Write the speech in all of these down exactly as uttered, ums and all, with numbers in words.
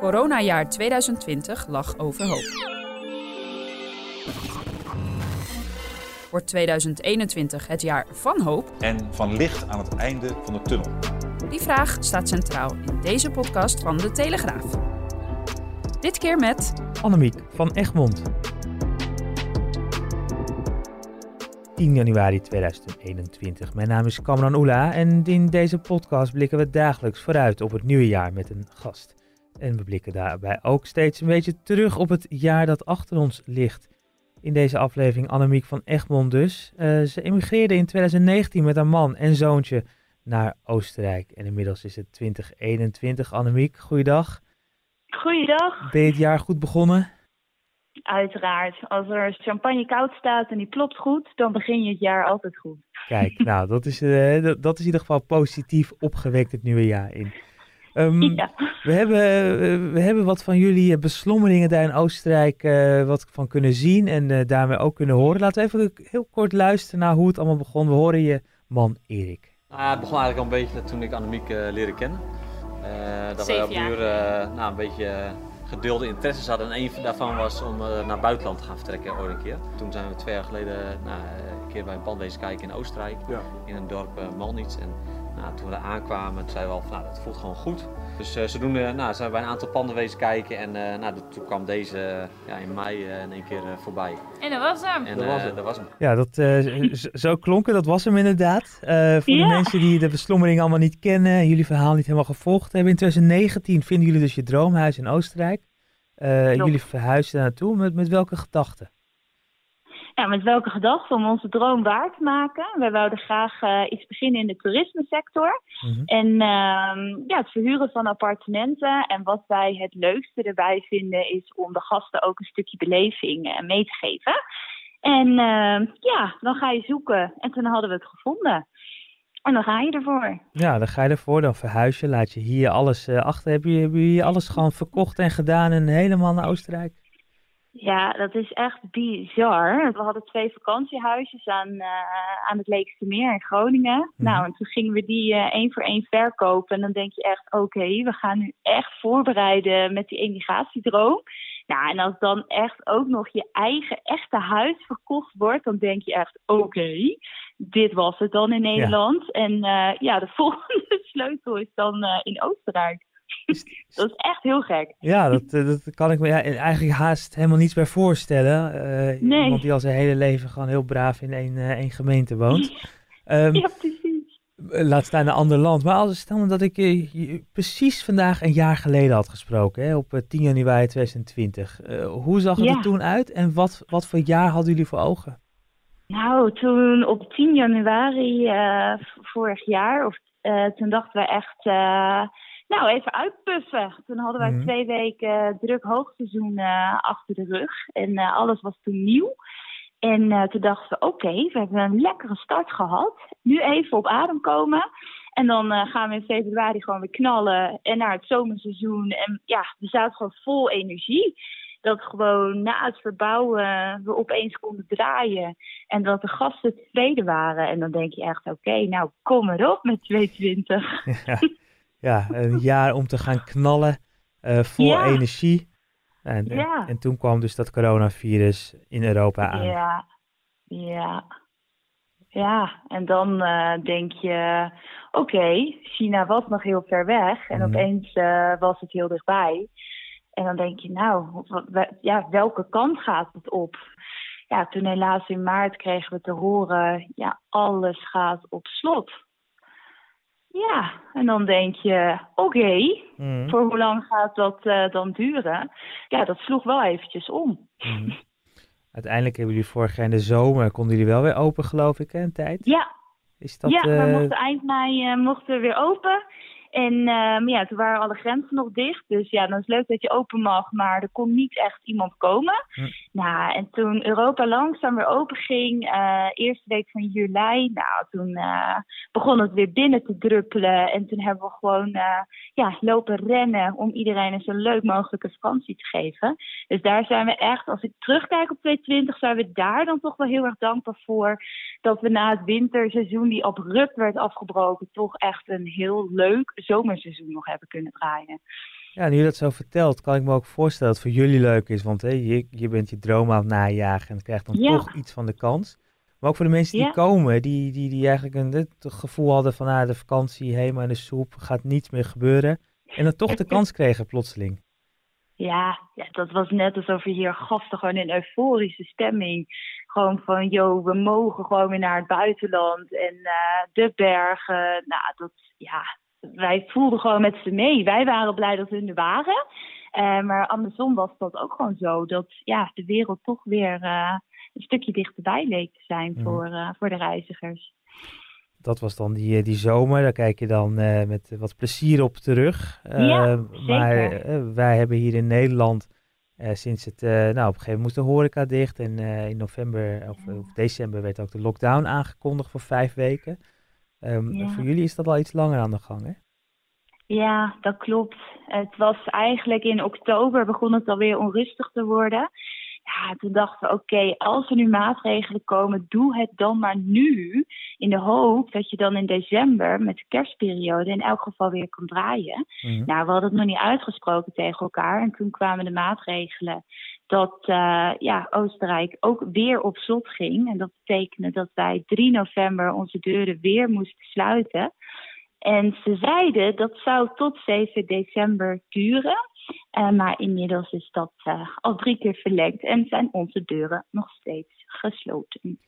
Coronajaar tweeduizend twintig lag overhoop. Wordt tweeduizend eenentwintig het jaar van hoop? En van licht aan het einde van de tunnel? Die vraag staat centraal in deze podcast van De Telegraaf. Dit keer met Annemiek van Egmond. tien januari tweeduizend eenentwintig. Mijn naam is Cameron Oela en in deze podcast blikken we dagelijks vooruit op het nieuwe jaar met een gast. En we blikken daarbij ook steeds een beetje terug op het jaar dat achter ons ligt. In deze aflevering Annemiek van Egmond dus. Uh, ze emigreerde in tweeduizend negentien met haar man en zoontje naar Oostenrijk. En inmiddels is het twintig eenentwintig. Annemiek, goeiedag. Goeiedag. Ben je het jaar goed begonnen? Uiteraard. Als er champagne koud staat en die klopt goed, dan begin je het jaar altijd goed. Kijk, nou, dat is, uh, dat, dat is in ieder geval positief opgewekt het nieuwe jaar in. Um, ja. we, hebben, we hebben wat van jullie beslommeringen daar in Oostenrijk uh, wat van kunnen zien en uh, daarmee ook kunnen horen. Laten we even heel kort luisteren naar hoe het allemaal begon. We horen je man Erik. Nou ja, het begon eigenlijk al een beetje toen ik Annemiek uh, leerde kennen. Uh, dat we op een uur uh, nou, een beetje uh, gedeelde interesses hadden en een daarvan was om uh, naar het buitenland te gaan vertrekken ooit een keer. Toen zijn we twee jaar geleden uh, een keer bij een bandwezen kijken in Oostenrijk, ja. In een dorp uh, Malnitz. En, Nou, toen we er aankwamen, zeiden we al van, nou, dat voelt gewoon goed. Dus uh, zodoende nou, zijn we bij een aantal panden wezen kijken en uh, nou, toen kwam deze uh, ja, in mei uh, in één keer uh, voorbij. En dat was hem. En, uh, dat was hem. Dat was hem. Ja, dat, uh, z- zo klonken, dat was hem inderdaad. Uh, voor ja. de mensen die de beslommering allemaal niet kennen, jullie verhaal niet helemaal gevolgd hebben. In twintig negentien vinden jullie dus je droomhuis in Oostenrijk. Uh, jullie verhuisden naartoe. Met, met welke gedachten? Ja, met welke gedachte om onze droom waar te maken. Wij wouden graag uh, iets beginnen in de toerismesector. Mm-hmm. En uh, ja, het verhuren van appartementen. En wat wij het leukste erbij vinden is om de gasten ook een stukje beleving uh, mee te geven. En uh, ja, dan ga je zoeken. En toen hadden we het gevonden. En dan ga je ervoor. Ja, dan ga je ervoor. Dan verhuis je, laat je hier alles uh, achter. Heb je, heb je hier alles gewoon verkocht en gedaan en helemaal naar Oostenrijk? Ja, dat is echt bizar. We hadden twee vakantiehuisjes aan, uh, aan het Leekster Meer in Groningen. Mm. Nou, en toen gingen we die uh, één voor één verkopen. En dan denk je echt, oké, okay, we gaan nu echt voorbereiden met die emigratiedroom. Nou, en als dan echt ook nog je eigen echte huis verkocht wordt, dan denk je echt, oké, okay, dit was het dan in Nederland. Ja. En uh, ja, de volgende sleutel is dan uh, in Oostenrijk. Dat is echt heel gek. Ja, dat, dat kan ik me ja, eigenlijk haast helemaal niets bij voorstellen. Uh, nee. Iemand die al zijn hele leven gewoon heel braaf in één, uh, één gemeente woont. Um, ja, precies. Laat staan in een ander land. Maar als stel dat ik je, je precies vandaag een jaar geleden had gesproken, hè, op tien januari tweeduizend twintig. Uh, hoe zag het ja. er toen uit en wat, wat voor jaar hadden jullie voor ogen? Nou, toen op tien januari uh, vorig jaar, of, uh, toen dachten we echt... Uh, Nou, even uitpuffen. Toen hadden wij twee weken druk hoogseizoen uh, achter de rug. En uh, alles was toen nieuw. En uh, toen dachten we, oké, okay, we hebben een lekkere start gehad. Nu even op adem komen. En dan uh, gaan we in februari gewoon weer knallen. En naar het zomerseizoen. En ja, we zaten gewoon vol energie. Dat gewoon na het verbouwen we opeens konden draaien. En dat de gasten tweede waren. En dan denk je echt, oké, okay, nou kom erop met tweeëntwintig. Ja. Ja, een jaar om te gaan knallen, uh, vol ja. energie. En, ja. en, en toen kwam dus dat coronavirus in Europa aan. Ja, ja. Ja, en dan uh, denk je, oké, okay, China was nog heel ver weg. En mm. opeens uh, was het heel dichtbij. En dan denk je, nou, wat, ja, welke kant gaat het op? Ja, toen helaas in maart kregen we te horen, ja, alles gaat op slot. Ja, en dan denk je, oké, okay, mm. voor hoe lang gaat dat uh, dan duren? Ja, dat sloeg wel eventjes om. Mm. Uiteindelijk hebben jullie vorig jaar in de zomer, konden jullie wel weer open, geloof ik, hè, een tijd? Ja, Is dat, ja, uh... we mochten eind mei uh, mochten we weer open. En uh, ja, toen waren alle grenzen nog dicht. Dus ja, dan is het leuk dat je open mag, maar er kon niet echt iemand komen. Hm. Nou, en toen Europa langzaam weer open ging, uh, eerste week van juli, nou, toen uh, begon het weer binnen te druppelen. En toen hebben we gewoon uh, ja, lopen rennen om iedereen een zo leuk mogelijke vakantie te geven. Dus daar zijn we echt, als ik terugkijk op tweeduizend twintig, zijn we daar dan toch wel heel erg dankbaar voor. Dat we na het winterseizoen, die abrupt werd afgebroken, toch echt een heel leuk zomerseizoen nog hebben kunnen draaien. Ja, nu je dat zo vertelt, kan ik me ook voorstellen dat het voor jullie leuk is. Want hé, je, je bent je droom aan het najagen en krijgt dan ja. toch iets van de kans. Maar ook voor de mensen die ja. komen, die, die, die eigenlijk een, het gevoel hadden van ah, de vakantie, helemaal in de soep, gaat niets meer gebeuren. En dan toch de kans kregen plotseling. Ja, ja, dat was net alsof je hier gasten gewoon in euforische stemming. Gewoon van, joh, we mogen gewoon weer naar het buitenland en uh, de bergen. Nou, dat, ja, wij voelden gewoon met ze mee. Wij waren blij dat hun er waren. Uh, maar andersom was dat ook gewoon zo. Dat ja, de wereld toch weer uh, een stukje dichterbij leek te zijn mm. voor, uh, voor de reizigers. Dat was dan die, die zomer, daar kijk je dan uh, met wat plezier op terug. Uh, ja, maar uh, wij hebben hier in Nederland uh, sinds het, uh, nou op een gegeven moment moest de horeca dicht. En uh, in november of, ja. of december werd ook de lockdown aangekondigd voor vijf weken. Um, ja. Voor jullie is dat al iets langer aan de gang, hè? Ja, dat klopt. Het was eigenlijk in oktober begon het alweer onrustig te worden. Ja, toen dachten we, oké, okay, als er nu maatregelen komen, doe het dan maar nu. In de hoop dat je dan in december met de kerstperiode in elk geval weer kan draaien. Mm-hmm. Nou, we hadden het nog niet uitgesproken tegen elkaar. En toen kwamen de maatregelen dat uh, ja, Oostenrijk ook weer op slot ging. En dat betekende dat wij drie november onze deuren weer moesten sluiten. En ze zeiden dat zou tot zeven december duren. Uh, maar inmiddels is dat uh, al drie keer verlengd en zijn onze deuren nog steeds gesloten.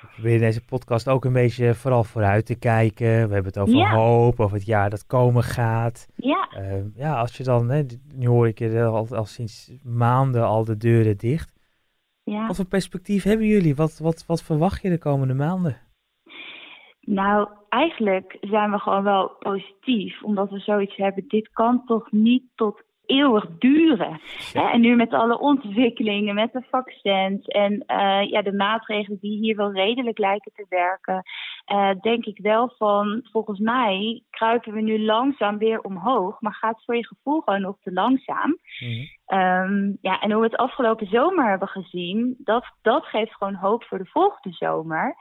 We proberen deze podcast ook een beetje vooral vooruit te kijken. We hebben het over ja. hoop, over het jaar dat komen gaat. Ja. Uh, ja, als je dan, hè, nu hoor ik je al, al sinds maanden al de deuren dicht. Ja. Wat voor perspectief hebben jullie? Wat, wat, wat verwacht je de komende maanden? Nou, eigenlijk zijn we gewoon wel positief. Omdat we zoiets hebben, dit kan toch niet tot eeuwig duren. Ja. En nu met alle ontwikkelingen, met de vaccins en uh, ja, de maatregelen die hier wel redelijk lijken te werken, uh, denk ik wel van, volgens mij kruipen we nu langzaam weer omhoog, maar gaat het voor je gevoel gewoon nog te langzaam. Mm-hmm. Um, ja, en hoe we het afgelopen zomer hebben gezien, dat, dat geeft gewoon hoop voor de volgende zomer.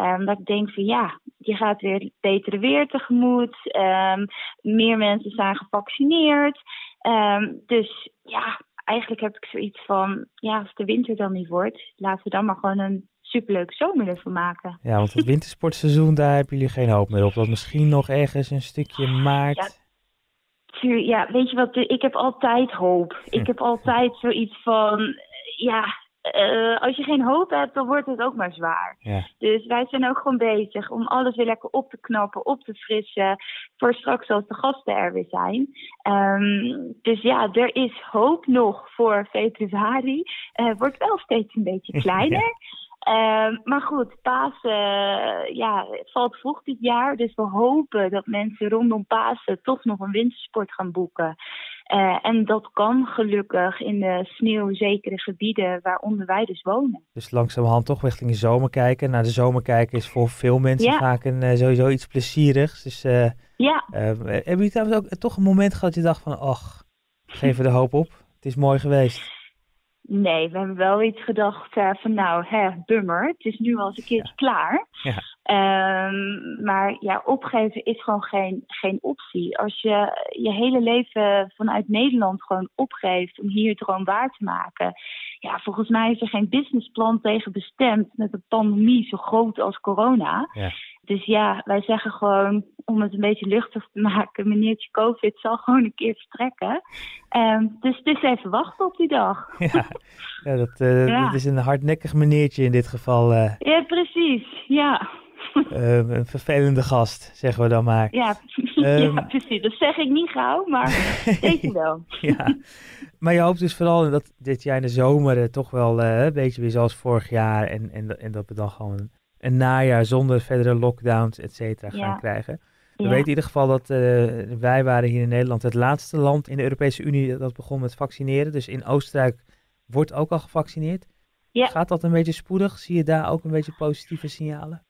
Um, dat ik denk van ja, je gaat weer betere weer tegemoet. Um, meer mensen zijn gevaccineerd. Um, dus ja, eigenlijk heb ik zoiets van, ja, als de winter dan niet wordt, laten we dan maar gewoon een superleuk zomer ervan maken. Ja, want het wintersportseizoen, daar hebben jullie geen hoop meer op. Dat misschien nog ergens een stukje maart. Ja. Ja, weet je wat, ik heb altijd hoop. Ik heb altijd zoiets van, ja, uh, als je geen hoop hebt, dan wordt het ook maar zwaar. Ja. Dus wij zijn ook gewoon bezig om alles weer lekker op te knappen, op te frissen, voor straks als de gasten er weer zijn. Um, dus ja, er is hoop nog voor februari. Uh, wordt wel steeds een beetje kleiner. Ja. Uh, maar goed, Pasen uh, ja, valt vroeg dit jaar. Dus we hopen dat mensen rondom Pasen toch nog een wintersport gaan boeken. Uh, en dat kan gelukkig in de sneeuwzekere gebieden waaronder wij dus wonen. Dus langzamerhand toch richting de zomer kijken. Nou, de zomer kijken is voor veel mensen ja. vaak een, uh, sowieso iets plezierigs. Dus uh, ja. uh, hebben jullie trouwens ook toch een moment gehad dat je dacht van, ach, geven we de hoop op. Het is mooi geweest. Nee, we hebben wel iets gedacht uh, van nou, hè, bummer, het is nu al eens een keertje ja. klaar. Ja. Um, maar ja, opgeven is gewoon geen, geen optie. Als je je hele leven vanuit Nederland gewoon opgeeft om hier het gewoon waar te maken. Ja, volgens mij is er geen businessplan tegen bestemd met een pandemie zo groot als corona. Ja. Dus ja, wij zeggen gewoon, om het een beetje luchtig te maken, meneertje COVID zal gewoon een keer vertrekken. Um, dus het is even wachten op die dag. Ja, ja, dat, uh, ja. dat is een hardnekkig meneertje in dit geval. Uh, ja, precies. Ja. Um, een vervelende gast, zeggen we dan maar. Ja, um, ja, precies. Dat zeg ik niet gauw, maar deze wel. Ja. Maar je hoopt dus vooral dat dit jaar in de zomer uh, toch wel uh, een beetje weer zoals vorig jaar. En, en, en dat we dan gewoon een najaar zonder verdere lockdowns, et cetera, gaan ja. krijgen. We ja. weten in ieder geval dat uh, wij waren hier in Nederland het laatste land in de Europese Unie dat begon met vaccineren. Dus in Oostenrijk wordt ook al gevaccineerd. Ja. Gaat dat een beetje spoedig? Zie je daar ook een beetje positieve signalen?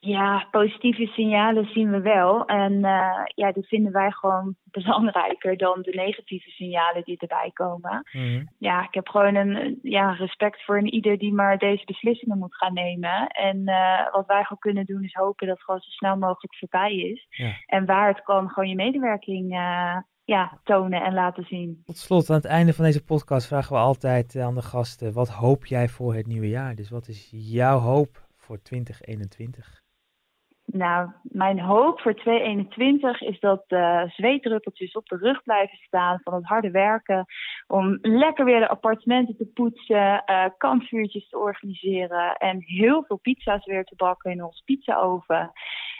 Ja, positieve signalen zien we wel. En uh, ja, die vinden wij gewoon belangrijker dan de negatieve signalen die erbij komen. Mm-hmm. Ja, ik heb gewoon een ja, respect voor een ieder die maar deze beslissingen moet gaan nemen. En uh, wat wij gewoon kunnen doen is hopen dat het gewoon zo snel mogelijk voorbij is. Ja. En waar het kan, gewoon je medewerking uh, ja, tonen en laten zien. Tot slot, aan het einde van deze podcast vragen we altijd aan de gasten: wat hoop jij voor het nieuwe jaar? Dus wat is jouw hoop voor twintig eenentwintig? Nou, mijn hoop voor twintig eenentwintig is dat de zweetdruppeltjes op de rug blijven staan van het harde werken. Om lekker weer de appartementen te poetsen, uh, kampvuurtjes te organiseren en heel veel pizza's weer te bakken in ons pizzaoven.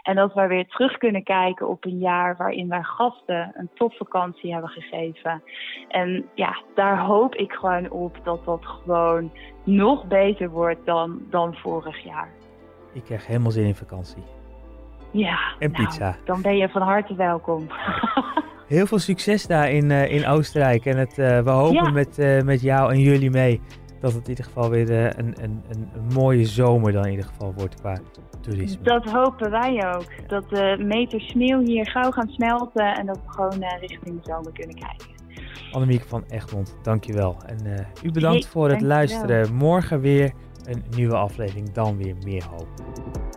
En dat we weer terug kunnen kijken op een jaar waarin wij gasten een topvakantie hebben gegeven. En ja, daar hoop ik gewoon op dat dat gewoon nog beter wordt dan, dan vorig jaar. Ik krijg helemaal zin in vakantie. Ja, en nou, pizza. Dan ben je van harte welkom. Heel veel succes daar in, uh, in Oostenrijk. En het, uh, we hopen ja. met, uh, met jou en jullie mee dat het in ieder geval weer uh, een, een, een mooie zomer dan in ieder geval wordt qua toerisme. Dat hopen wij ook. Dat de uh, meters sneeuw hier gauw gaan smelten en dat we gewoon uh, richting de zomer kunnen kijken. Annemiek van Egmond, dankjewel. En uh, u bedankt hey, voor het luisteren. Morgen weer een nieuwe aflevering, dan weer meer hoop.